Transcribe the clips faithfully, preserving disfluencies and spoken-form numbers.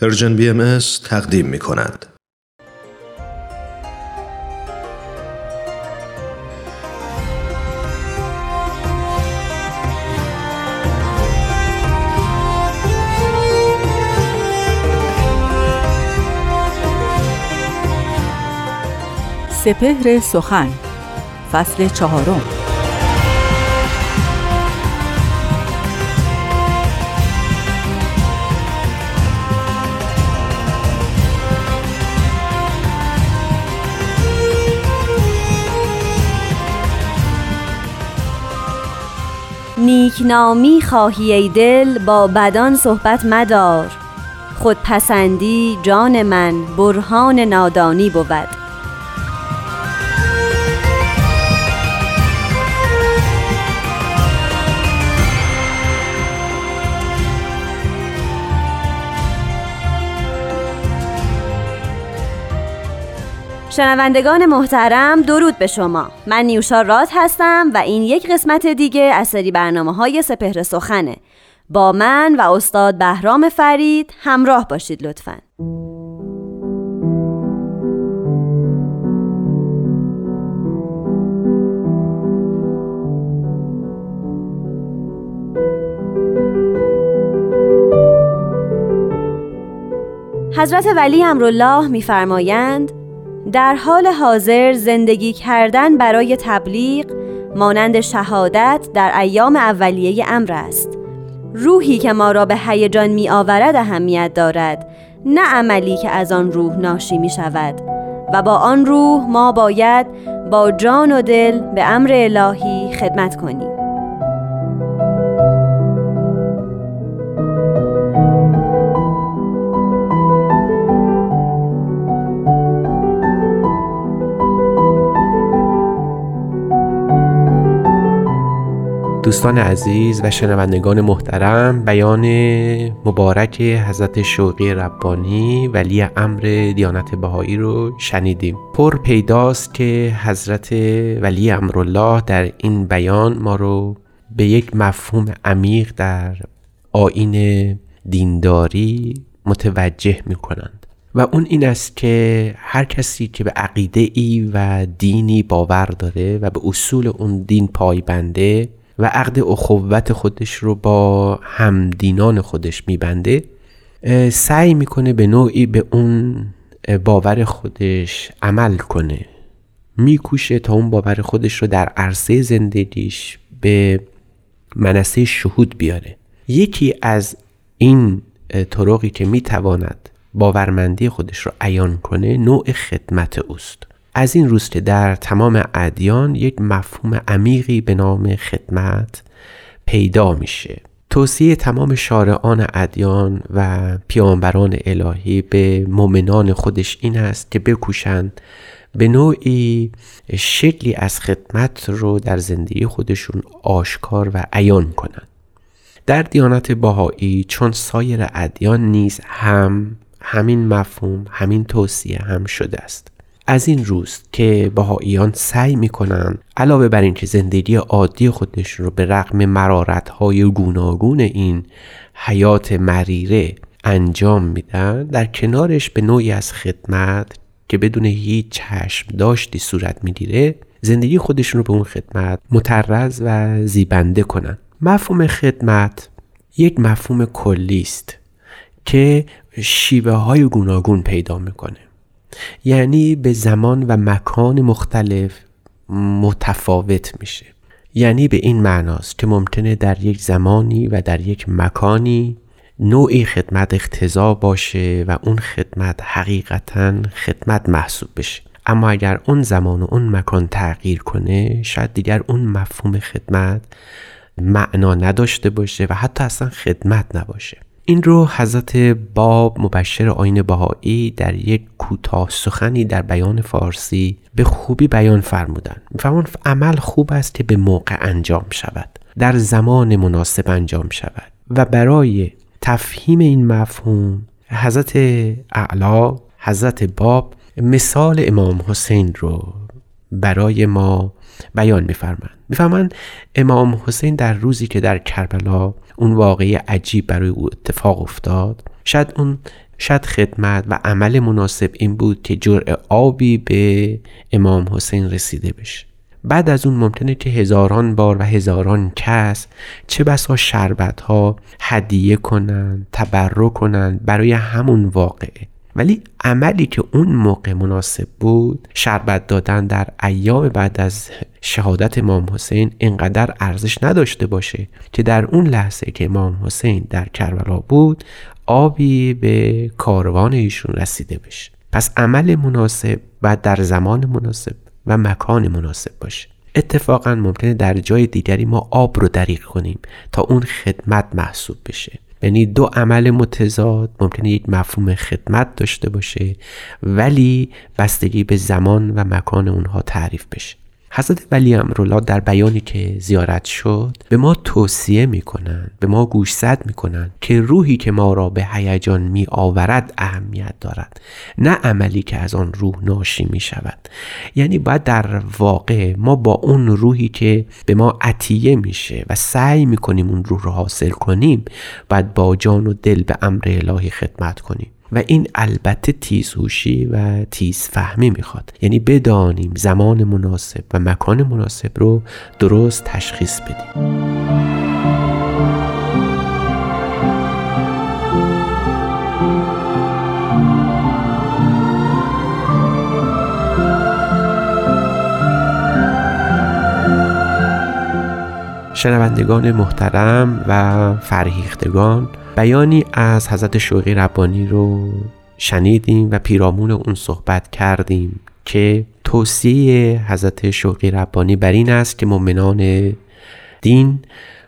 پرژن بی ام اس تقدیم می کند. سپهر سخن فصل چهارم. نیکنامی خواهی ای دل، با بدان صحبت مدار، خودپسندی جان من برهان نادانی بود. شنوندگان محترم، درود به شما. من نیوشار رات هستم و این یک قسمت دیگه از سری برنامه‌های سپهر سخنه. با من و استاد بهرام فرید همراه باشید لطفاً. حضرت ولی امرالله می‌فرمایند: در حال حاضر زندگی کردن برای تبلیغ مانند شهادت در ایام اولیه امر است. روحی که ما را به هیجان می آورد اهمیت دارد، نه عملی که از آن روح ناشی می شود و با آن روح ما باید با جان و دل به امر الهی خدمت کنیم. دوستان عزیز و شنوندگان محترم، بیان مبارک حضرت شوقی ربانی ولی امر دیانت بهایی رو شنیدیم. پر پیداست که حضرت ولی امرالله در این بیان ما رو به یک مفهوم عمیق در آیین دینداری متوجه می کنند و اون این است که هر کسی که به عقیده ای و دینی باور داره و به اصول اون دین پایبنده و عقد اخوت خودش رو با همدینان خودش میبنده، سعی میکنه به نوعی به اون باور خودش عمل کنه، میکوشه تا اون باور خودش رو در عرصه زندگیش به منصه شهود بیاره. یکی از این طرقی که میتواند باورمندی خودش رو عیان کنه نوع خدمت اوست. از این روز که در تمام ادیان یک مفهوم عمیقی به نام خدمت پیدا میشه. توصیه تمام شارعان ادیان و پیامبران الهی به مؤمنان خودش این است که بکوشند به نوعی شکلی از خدمت رو در زندگی خودشون آشکار و عیان کنند. در دیانت بهایی چون سایر ادیان نیز هم همین مفهوم، همین توصیه هم شده است. از این روز که بهائیان سعی میکنن علاوه بر این که زندگی عادی خودش رو به رغم مرارت‌های گوناگون این حیات مریره انجام میدن، در کنارش به نوعی از خدمت که بدون هیچ چشم داشتی صورت میگیره، زندگی خودشون رو به اون خدمت مطرز و زیبنده کنن. مفهوم خدمت یک مفهوم کلی است که شیوه های گوناگون پیدا میکنه، یعنی به زمان و مکان مختلف متفاوت میشه. یعنی به این معناست که ممکنه در یک زمانی و در یک مکانی نوعی خدمت اقتضا باشه و اون خدمت حقیقتاً خدمت محسوب بشه، اما اگر اون زمان و اون مکان تغییر کنه شاید دیگر اون مفهوم خدمت معنا نداشته باشه و حتی اصلا خدمت نباشه. این رو حضرت باب مبشر آیین بهایی در یک کوتاه سخنی در بیان فارسی به خوبی بیان فرمودن. می‌فرمایند عمل خوب است که به موقع انجام شود، در زمان مناسب انجام شود و برای تفهیم این مفهوم حضرت اعلی، حضرت باب مثال امام حسین رو برای ما بیان می‌فرمایند. می‌فهمند امام حسین در روزی که در کربلا اون واقعه عجیب برای او اتفاق افتاد، شاید اون شاید خدمت و عمل مناسب این بود که جرعه آبی به امام حسین رسیده بشه. بعد از اون ممکنه که هزاران بار و هزاران کس چه بسا شربت ها هدیه کنن، تبرک کنن برای همون واقعه، ولی عملی که اون موقع مناسب بود، شربت دادن در ایام بعد از شهادت امام حسین، اینقدر ارزش نداشته باشه که در اون لحظه که امام حسین در کربلا بود آبی به کاروان ایشون رسیده بشه. پس عمل مناسب و در زمان مناسب و مکان مناسب باشه. اتفاقا ممکنه در جای دیگری ما آب رو دریغ کنیم تا اون خدمت محسوب بشه. یعنی دو عمل متضاد ممکنه یک مفهوم خدمت داشته باشه ولی بستگی به زمان و مکان اونها تعریف بشه. حضرت ولی امرالله در بیانی که زیارت شد به ما توصیه میکنن، به ما گوشزد میکنن که روحی که ما را به هیجان می آورد اهمیت دارد، نه عملی که از آن روح ناشی می شود. یعنی باید در واقع ما با اون روحی که به ما عطیه میشه و سعی میکنیم اون روح را حاصل کنیم، باید با جان و دل به امر الهی خدمت کنیم. و این البته تیزهوشی و تیز فهمی میخواد، یعنی بدانیم زمان مناسب و مکان مناسب رو درست تشخیص بدیم. شنوندگان محترم و فرهیختگان، بیانی از حضرت شوقی ربانی رو شنیدیم و پیرامون اون صحبت کردیم که توصیه حضرت شوقی ربانی بر این است که مؤمنان دین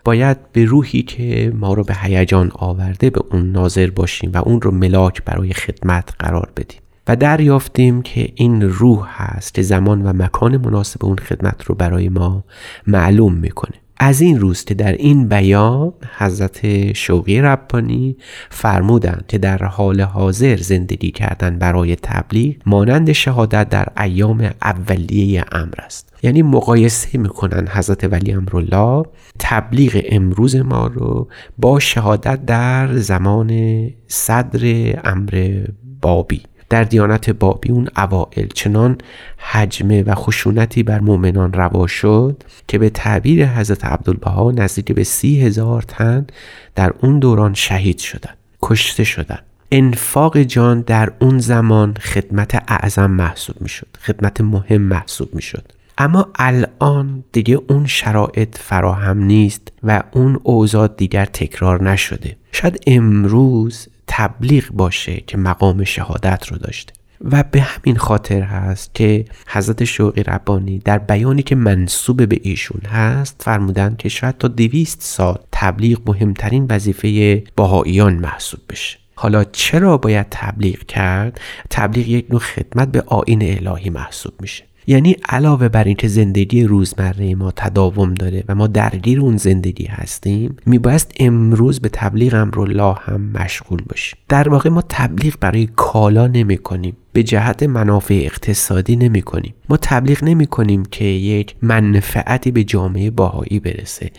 باید به روحی که ما رو به هیجان آورده به اون ناظر باشیم و اون رو ملاک برای خدمت قرار بدیم. و دریافتیم که این روح هست که زمان و مکان مناسب اون خدمت رو برای ما معلوم میکنه. از این روز که در این بیان حضرت شوقی ربانی فرمودند که در حال حاضر زندگی کردن برای تبلیغ مانند شهادت در ایام اولیه امر است. یعنی مقایسه میکنن حضرت ولی امرالله تبلیغ امروز ما رو با شهادت در زمان صدر امر بابی. در دیانت بابی اون اوائل چنان حجمه و خشونتی بر مؤمنان روا شد که به تعبیر حضرت عبدالبهاء نزدیک به سی هزار تن در اون دوران شهید شدند، کشته شدند. انفاق جان در اون زمان خدمت اعظم محسوب می شد، خدمت مهم محسوب می شد. اما الان دیگه اون شرایط فراهم نیست و اون اوضاع دیگر تکرار نشده. شاید امروز تبلیغ باشه که مقام شهادت رو داشته و به همین خاطر هست که حضرت شوقی ربانی در بیانی که منسوب به ایشون هست فرمودند که شاید تا دویست سال تبلیغ مهمترین وظیفه باهائیان محسوب بشه. حالا چرا باید تبلیغ کرد؟ تبلیغ یک نوع خدمت به آیین الهی محسوب میشه. یعنی علاوه بر این که زندگی روزمره ما تداوم داره و ما درگیر اون زندگی هستیم، میبایست امروز به تبلیغ امرالله هم مشغول باشیم. در واقع ما تبلیغ برای کالا نمی کنیم، به جهت منافع اقتصادی نمی کنیم. ما تبلیغ نمی کنیم که یک منفعتی به جامعه باهایی برسه.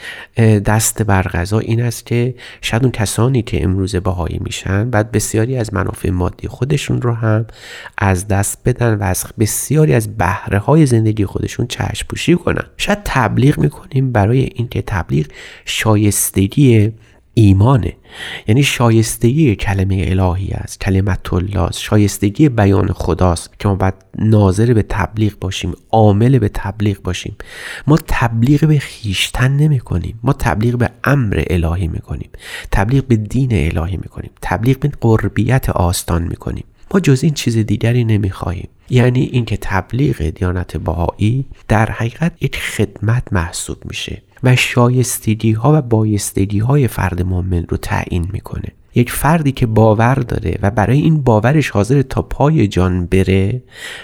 دست بر قضا این است که شاید اون کسانی که امروز باهایی میشن بعد بسیاری از منافع مادی خودشون رو هم از دست بدن و از بسیاری از بهره های زندگی خودشون چشم پوشی کنن. شاید تبلیغ میکنیم برای اینکه تبلیغ شایستگی ایمانه، یعنی شایستگی کلمه الهی است، کلمت الله، شایستگی بیان خداست که ما باید ناظر به تبلیغ باشیم، عامل به تبلیغ باشیم. ما تبلیغ به خیشتن نمی کنیم، ما تبلیغ به امر الهی می کنیم، تبلیغ به دین الهی می کنیم، تبلیغ به قربیت آستان می کنیم. ما جز این چیز دیگری نمی خواهیم. یعنی اینکه تبلیغ دیانت بهایی در حقیقت یک خدمت محسوب میشه و شایستگی ها و بایستگی های فرد مؤمن رو تعیین میکنه. یک فردی که باور داره و برای این باورش حاضر تا پای جان بره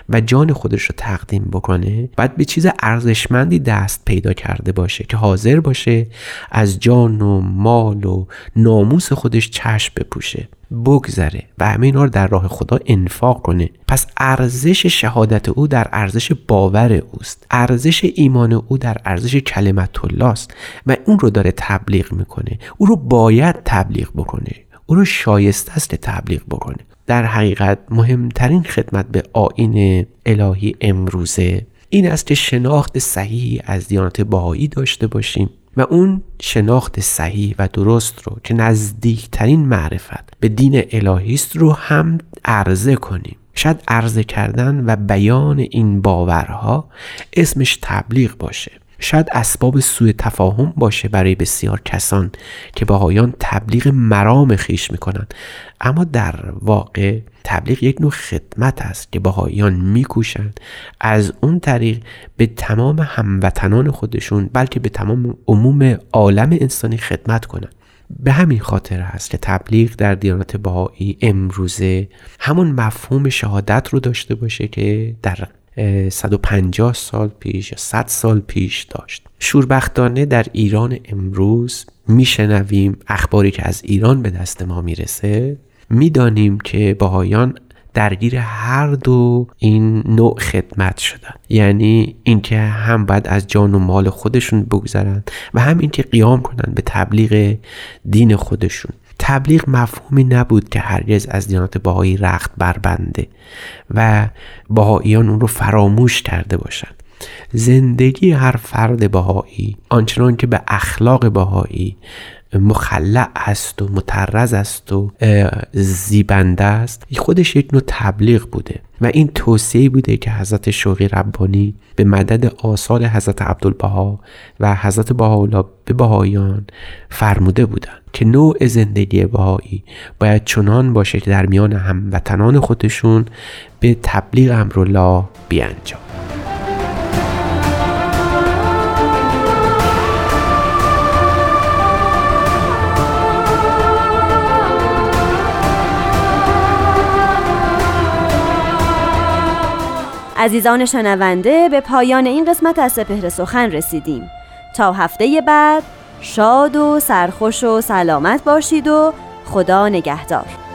و جان خودش رو تقدیم بکنه، باید به چیز ارزشمندی دست پیدا کرده باشه که حاضر باشه از جان و مال و ناموس خودش چشم بپوشه. بگذره و همه اینا رو در راه خدا انفاق کنه. پس ارزش شهادت او در ارزش باور اوست، ارزش ایمان او در ارزش کلمت الله است و اون رو داره تبلیغ میکنه. او رو باید تبلیغ بکنه، او رو شایسته است تبلیغ بکنه. در حقیقت مهمترین خدمت به آیین الهی امروزه این است که شناخت صحیح از دیانت بهایی داشته باشیم و اون شناخت صحیح و درست رو که نزدیکترین معرفت به دین الهی است رو هم عرضه کنیم. شاید عرضه کردن و بیان این باورها اسمش تبلیغ باشه، شاید اسباب سوء تفاهم باشه برای بسیار کسان که بهائیان تبلیغ مرام خیش میکنن، اما در واقع تبلیغ یک نوع خدمت است که بهائیان میکوشند از اون طریق به تمام هموطنان خودشون بلکه به تمام عموم عالم انسانی خدمت کنند. به همین خاطر هست که تبلیغ در دیانت بهائی امروزه همون مفهوم شهادت رو داشته باشه که در صد و پنجاه سال پیش یا صد سال پیش داشت. شوربختانه در ایران امروز میشنویم، اخباری که از ایران به دست ما میرسه میدانیم که بهائیان درگیر هر دو این نوع خدمت شدن، یعنی اینکه هم باید از جان و مال خودشون بگذرن و هم اینکه قیام کنن به تبلیغ دین خودشون. تبلیغ مفهومی نبود که هرگز از دیانت بهایی رخت بربنده و بهائیان اون رو فراموش کرده باشند. زندگی هر فرد بهایی آنچنان که به اخلاق بهایی مخلع است و مطرز است و زیبنده است خودش یک نوع تبلیغ بوده و این توصیه بوده که حضرت شوقی ربانی به مدد آثار حضرت عبدالبهاء و حضرت بهاءالله به بهائیان فرموده بودند که نوع زندگی بهایی باید چنان باشه که در میان هموطنان خودشون به تبلیغ امرالله بیانجام. عزیزان شنونده، به پایان این قسمت از سپهر سخن رسیدیم. تا هفته بعد شاد و سرخوش و سلامت باشید و خدا نگهدار.